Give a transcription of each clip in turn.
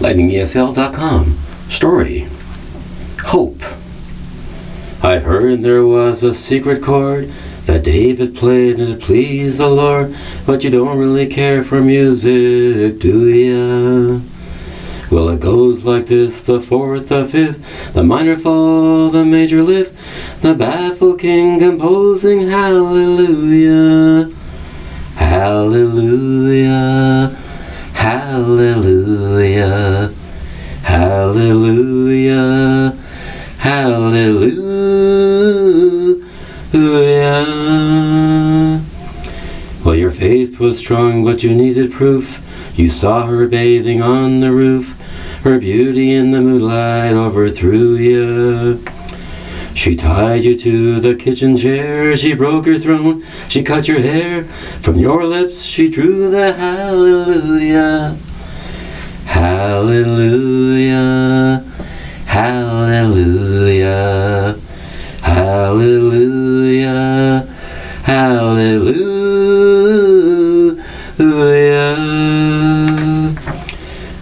LightningESL.com. Story. Hope. I've heard there was a secret chord that David played and it pleased the Lord, but you don't really care for music, do ya? Well, it goes like this: the fourth, the fifth, the minor fall, the major lift, the baffled king composing hallelujah, hallelujah, hallelujah, hallelujah, hallelujah. Well, your faith was strong, but you needed proof. You saw her bathing on the roof, her beauty in the moonlight overthrew you. She tied you to the kitchen chair, she broke her throne, she cut your hair. From your lips she drew the hallelujah, hallelujah, hallelujah, hallelujah, hallelujah.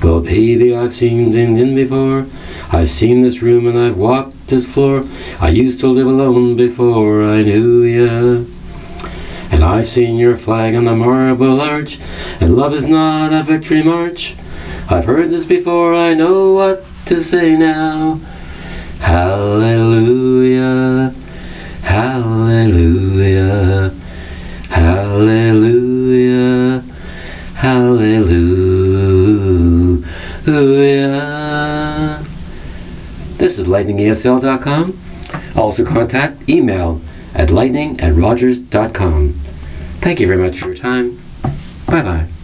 Well, baby, I've seen Din before, I've seen this room and I've walked this floor. I used to live alone before I knew ya. And I've seen your flag on the marble arch, and love is not a victory march. I've heard this before, I know what to say now. Hallelujah, hallelujah, hallelujah, hallelujah. This is LightningESL.com. Also contact email at lightning@rogers.com. Thank you very much for your time. Bye-bye.